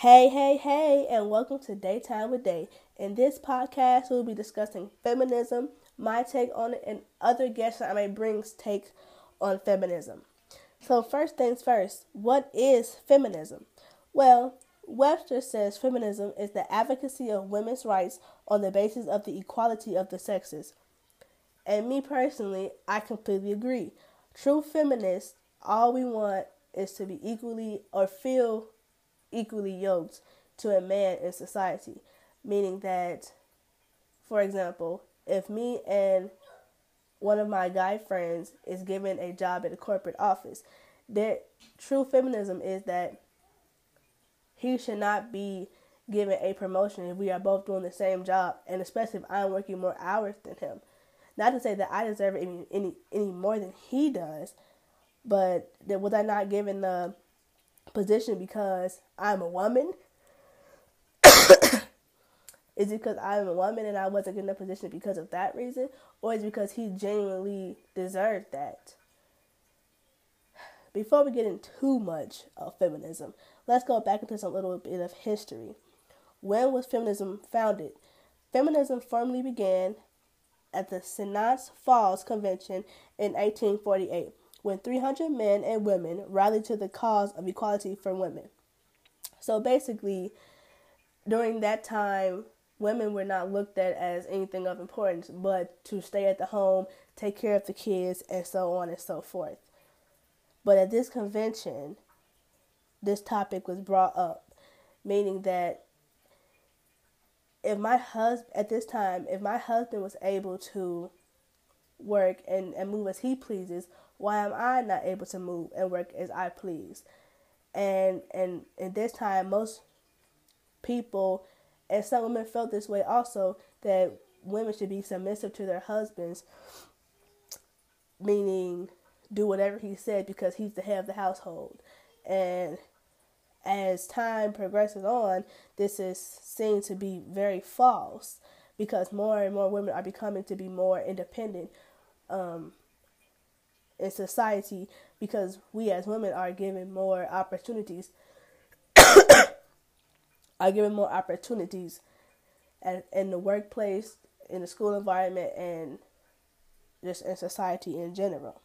Hey, hey, hey, and welcome to Daytime with Day. In this podcast, we'll be discussing feminism, my take on it, and other guests that I may bring's take on feminism. So first things first, what is feminism? Well, Webster says feminism is the advocacy of women's rights on the basis of the equality of the sexes. And me personally, I completely agree. True feminists, all we want is to be equally or feel equally yoked to a man in society, meaning that, for example, if me and one of my guy friends is given a job at a corporate office, that true feminism is that he should not be given a promotion if we are both doing the same job, and especially if I'm working more hours than him. Not to say that I deserve any more than he does, but that was I not given the position because I'm a woman? Is it because I'm a woman and I wasn't getting a position because of that reason? Or is it because he genuinely deserved that? Before we get into too much of feminism, let's go back into some little bit of history. When was feminism founded? Feminism formally began at the Seneca Falls Convention in 1848. When 300 men and women rallied to the cause of equality for women. So basically, during that time, women were not looked at as anything of importance, but to stay at the home, take care of the kids, and so on and so forth. But at this convention, this topic was brought up, meaning that at this time, if my husband was able to work and move as he pleases, why am I not able to move and work as I please? And at this time, most people, and some women felt this way also, that women should be submissive to their husbands, meaning do whatever he said because he's the head of the household. And as time progresses on, this is seen to be very false because more and more women are becoming to be more independent, in society, because we as women are given more opportunities in the workplace, in the school environment, and just in society in general.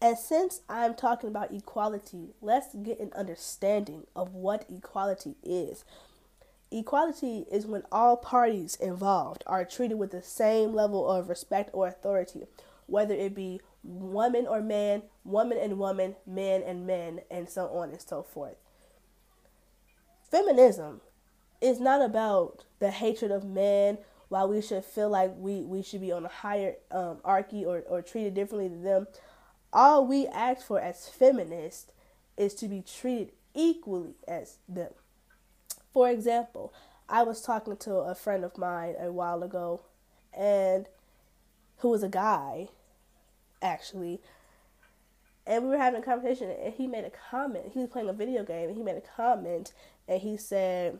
And since I'm talking about equality, let's get an understanding of what equality is. Equality is when all parties involved are treated with the same level of respect or authority, whether it be woman or man, woman and woman, man and men, and so on and so forth. Feminism is not about the hatred of men, while we should feel like we should be on a higher hierarchy or treated differently than them. All we ask for as feminists is to be treated equally as them. For example, I was talking to a friend of mine a while ago, and who was a guy, actually, and we were having a conversation, and he made a comment. He was playing a video game, and he made a comment, and he said,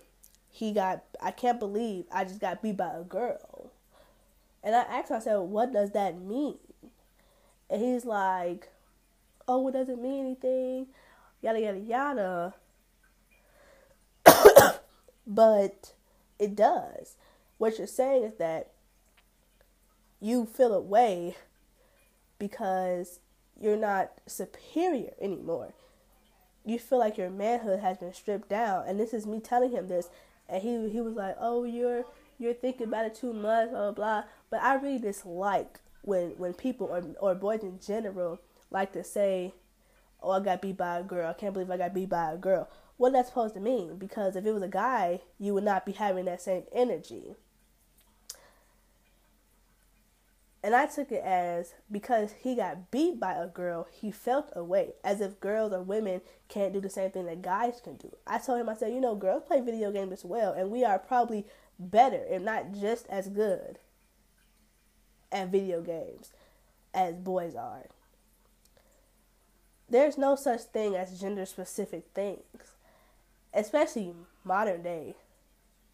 I can't believe I just got beat by a girl. And I asked him, I said, what does that mean? And he's like, oh, it doesn't mean anything, yada, yada, yada. But it does. What you're saying is that you feel a way because you're not superior anymore. You feel like your manhood has been stripped down. And this is me telling him this. And he was like, oh, you're thinking about it too much, blah, blah, blah. But I really dislike when people, or boys in general, like to say, oh, I got beat by a girl. I can't believe I got beat by a girl. What that's supposed to mean? Because if it was a guy, you would not be having that same energy. And I took it as, because he got beat by a girl, he felt a way, as if girls or women can't do the same thing that guys can do. I told him, I said, girls play video games as well, and we are probably better, if not just as good, at video games as boys are. There's no such thing as gender-specific things, especially modern day,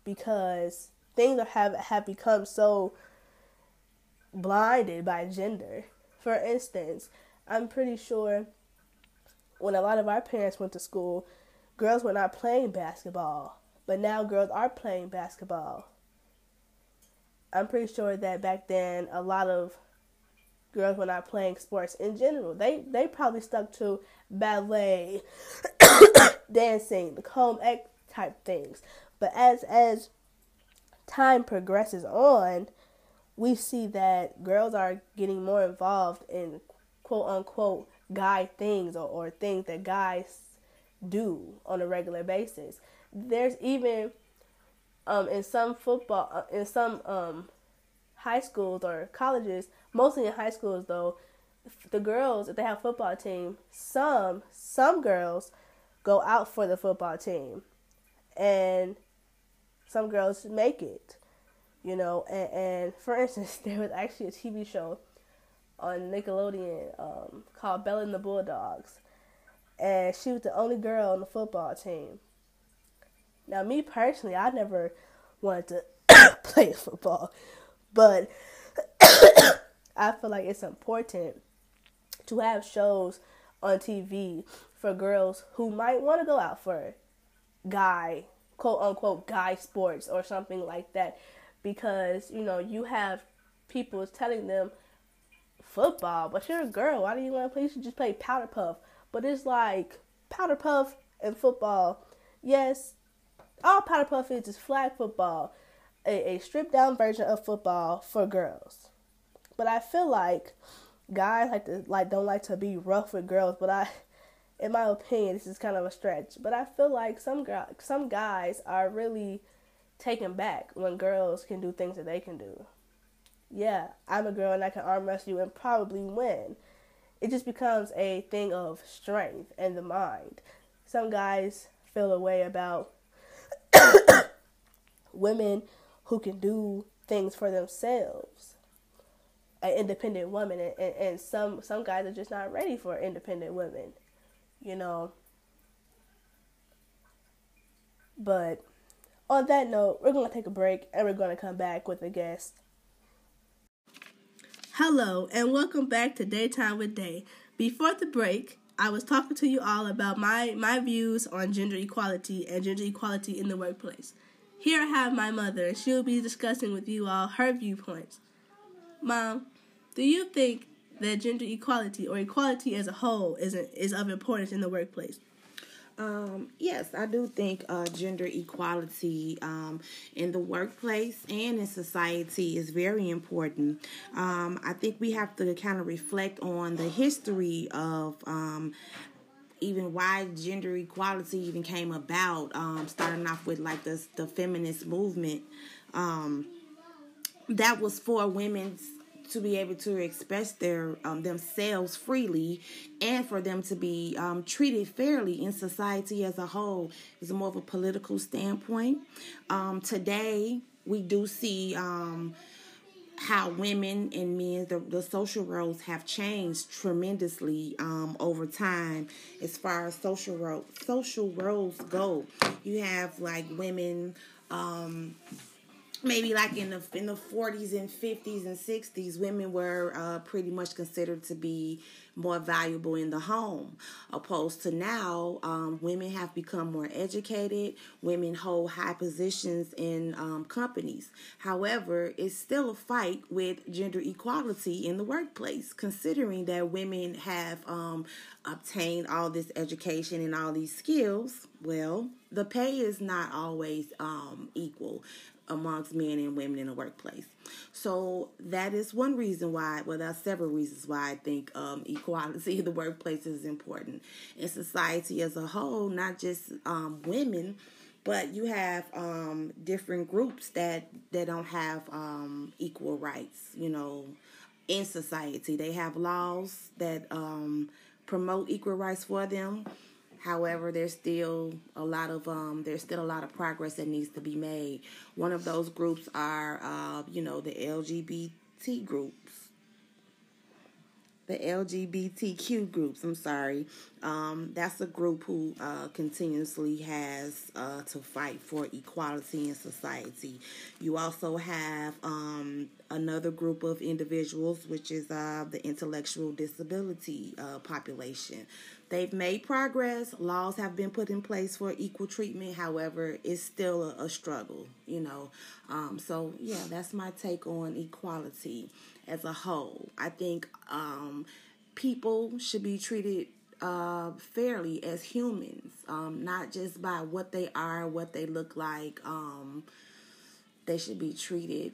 because things have become so blinded by gender. For instance, I'm pretty sure when a lot of our parents went to school, girls were not playing basketball, but now girls are playing basketball. I'm pretty sure that back then a lot of girls were not playing sports in general. They probably stuck to ballet, dancing, the home ec type things. But as time progresses on, we see that girls are getting more involved in quote-unquote guy things or things that guys do on a regular basis. There's even in some high schools or colleges, mostly in high schools though, the girls, if they have a football team, some girls go out for the football team, and some girls make it, you know. And for instance, there was actually a TV show on Nickelodeon called Bella and the Bulldogs, and she was the only girl on the football team. Now, me personally, I never wanted to play football, but I feel like it's important to have shows on TV for girls who might want to go out for guy, quote-unquote guy sports or something like that, because, you know, you have people telling them football, but you're a girl, why do you want to play? You should just play powder puff. But it's like powder puff and football. Yes, all powder puff is flag football, a stripped down version of football for girls. But I feel like guys don't like to be rough with girls. But in my opinion, this is kind of a stretch. But I feel like some guys are really taken back when girls can do things that they can do. Yeah, I'm a girl and I can arm wrestle you and probably win. It just becomes a thing of strength and the mind. Some guys feel a way about women who can do things for themselves, an independent woman, and some guys are just not ready for independent women, you know. But on that note, we're going to take a break and we're going to come back with a guest. Hello, and welcome back to Daytime with Day. Before the break, I was talking to you all about my views on gender equality and gender equality in the workplace. Here I have my mother, and she'll be discussing with you all her viewpoints. Mom, do you think that gender equality or equality as a whole is of importance in the workplace? Yes, I do think gender equality in the workplace and in society is very important. I think we have to kind of reflect on the history of even why gender equality even came about, starting off with like the feminist movement that was for women's to be able to express their themselves freely, and for them to be treated fairly in society as a whole, is more of a political standpoint. Today, we do see how women and men, the social roles have changed tremendously over time. As far as social roles go, you have like women. Maybe like in the 40s and 50s and 60s, women were pretty much considered to be more valuable in the home, opposed to now. Women have become more educated. Women hold high positions in companies. However, it's still a fight with gender equality in the workplace, considering that women have obtained all this education and all these skills. Well, the pay is not always equal amongst men and women in the workplace. So that is one reason why, well, there are several reasons why I think equality in the workplace is important. In society as a whole, not just women, but you have different groups that don't have equal rights, you know, in society. They have laws that promote equal rights for them. However, there's still a lot of progress that needs to be made. One of those groups are, the LGBT groups, the LGBTQ groups. I'm sorry, that's a group who continuously has to fight for equality in society. You also have another group of individuals, which is the intellectual disability population. They've made progress. Laws have been put in place for equal treatment. However, it's still a struggle, you know. So, yeah, that's my take on equality as a whole. I think people should be treated fairly as humans, not just by what they are, what they look like. They should be treated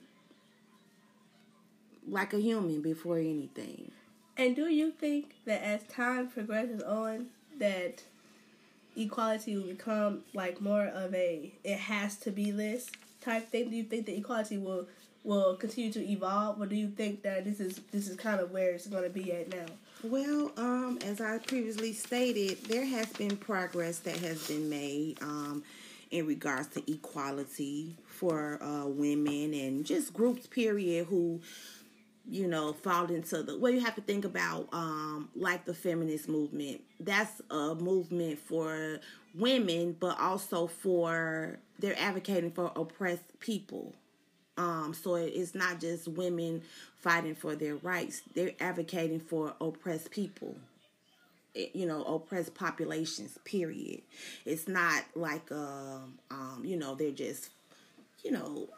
like a human before anything. And do you think that as time progresses on, that equality will become like more of a it has to be this type thing? Do you think that equality will continue to evolve, or do you think that this is kind of where it's going to be at now? Well, as I previously stated, there has been progress that has been made in regards to equality for women and just groups, period, who, you know, fall into the... Well, you have to think about, like, the feminist movement. That's a movement for women, but also for... They're advocating for oppressed people. So it's not just women fighting for their rights. They're advocating for oppressed people. You know, oppressed populations, period. It's not like, you know, they're just, you know...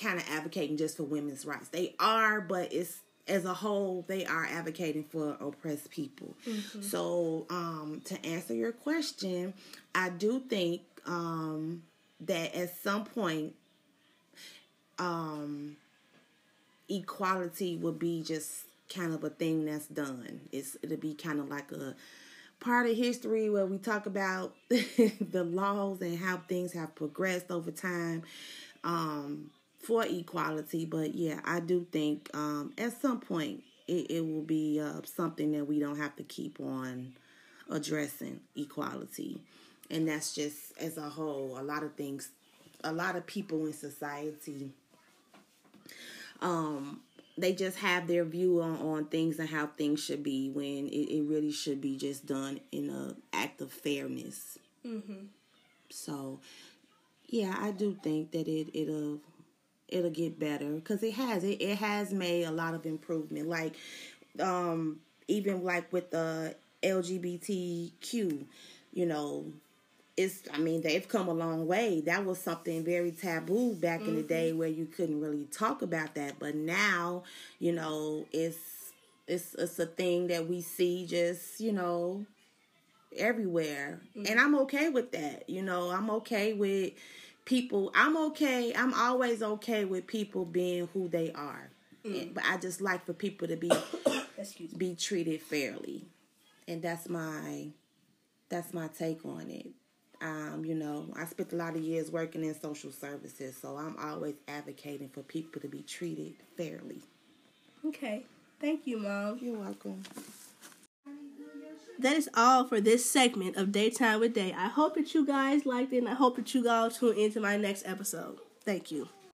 kind of advocating just for women's rights. They are, but it's as a whole, they are advocating for oppressed people. Mm-hmm. So, to answer your question, I do think that at some point, equality will be just kind of a thing that's done. It'll be kind of like a part of history where we talk about the laws and how things have progressed over time. For equality, but yeah, I do think at some point it will be something that we don't have to keep on addressing equality, and that's just as a whole. A lot of things, a lot of people in society, they just have their view on things and how things should be when it really should be just done in an act of fairness. Mm-hmm. So, yeah, I do think that it'll get better, because it has made a lot of improvement. Like, even like with the LGBTQ, you know, they've come a long way. That was something very taboo back in the day where you couldn't really talk about that. But now, you know, it's a thing that we see just, you know, everywhere. Mm-hmm. And I'm okay with that. You know, I'm okay with people. I'm always okay with people being who they are. Mm. But I just like for people to be be treated fairly. And that's my take on it. You know, I spent a lot of years working in social services, so I'm always advocating for people to be treated fairly. Okay. Thank you, Mom. You're welcome. That is all for this segment of Daytime with Day. I hope that you guys liked it, and I hope that you guys tune into my next episode. Thank you.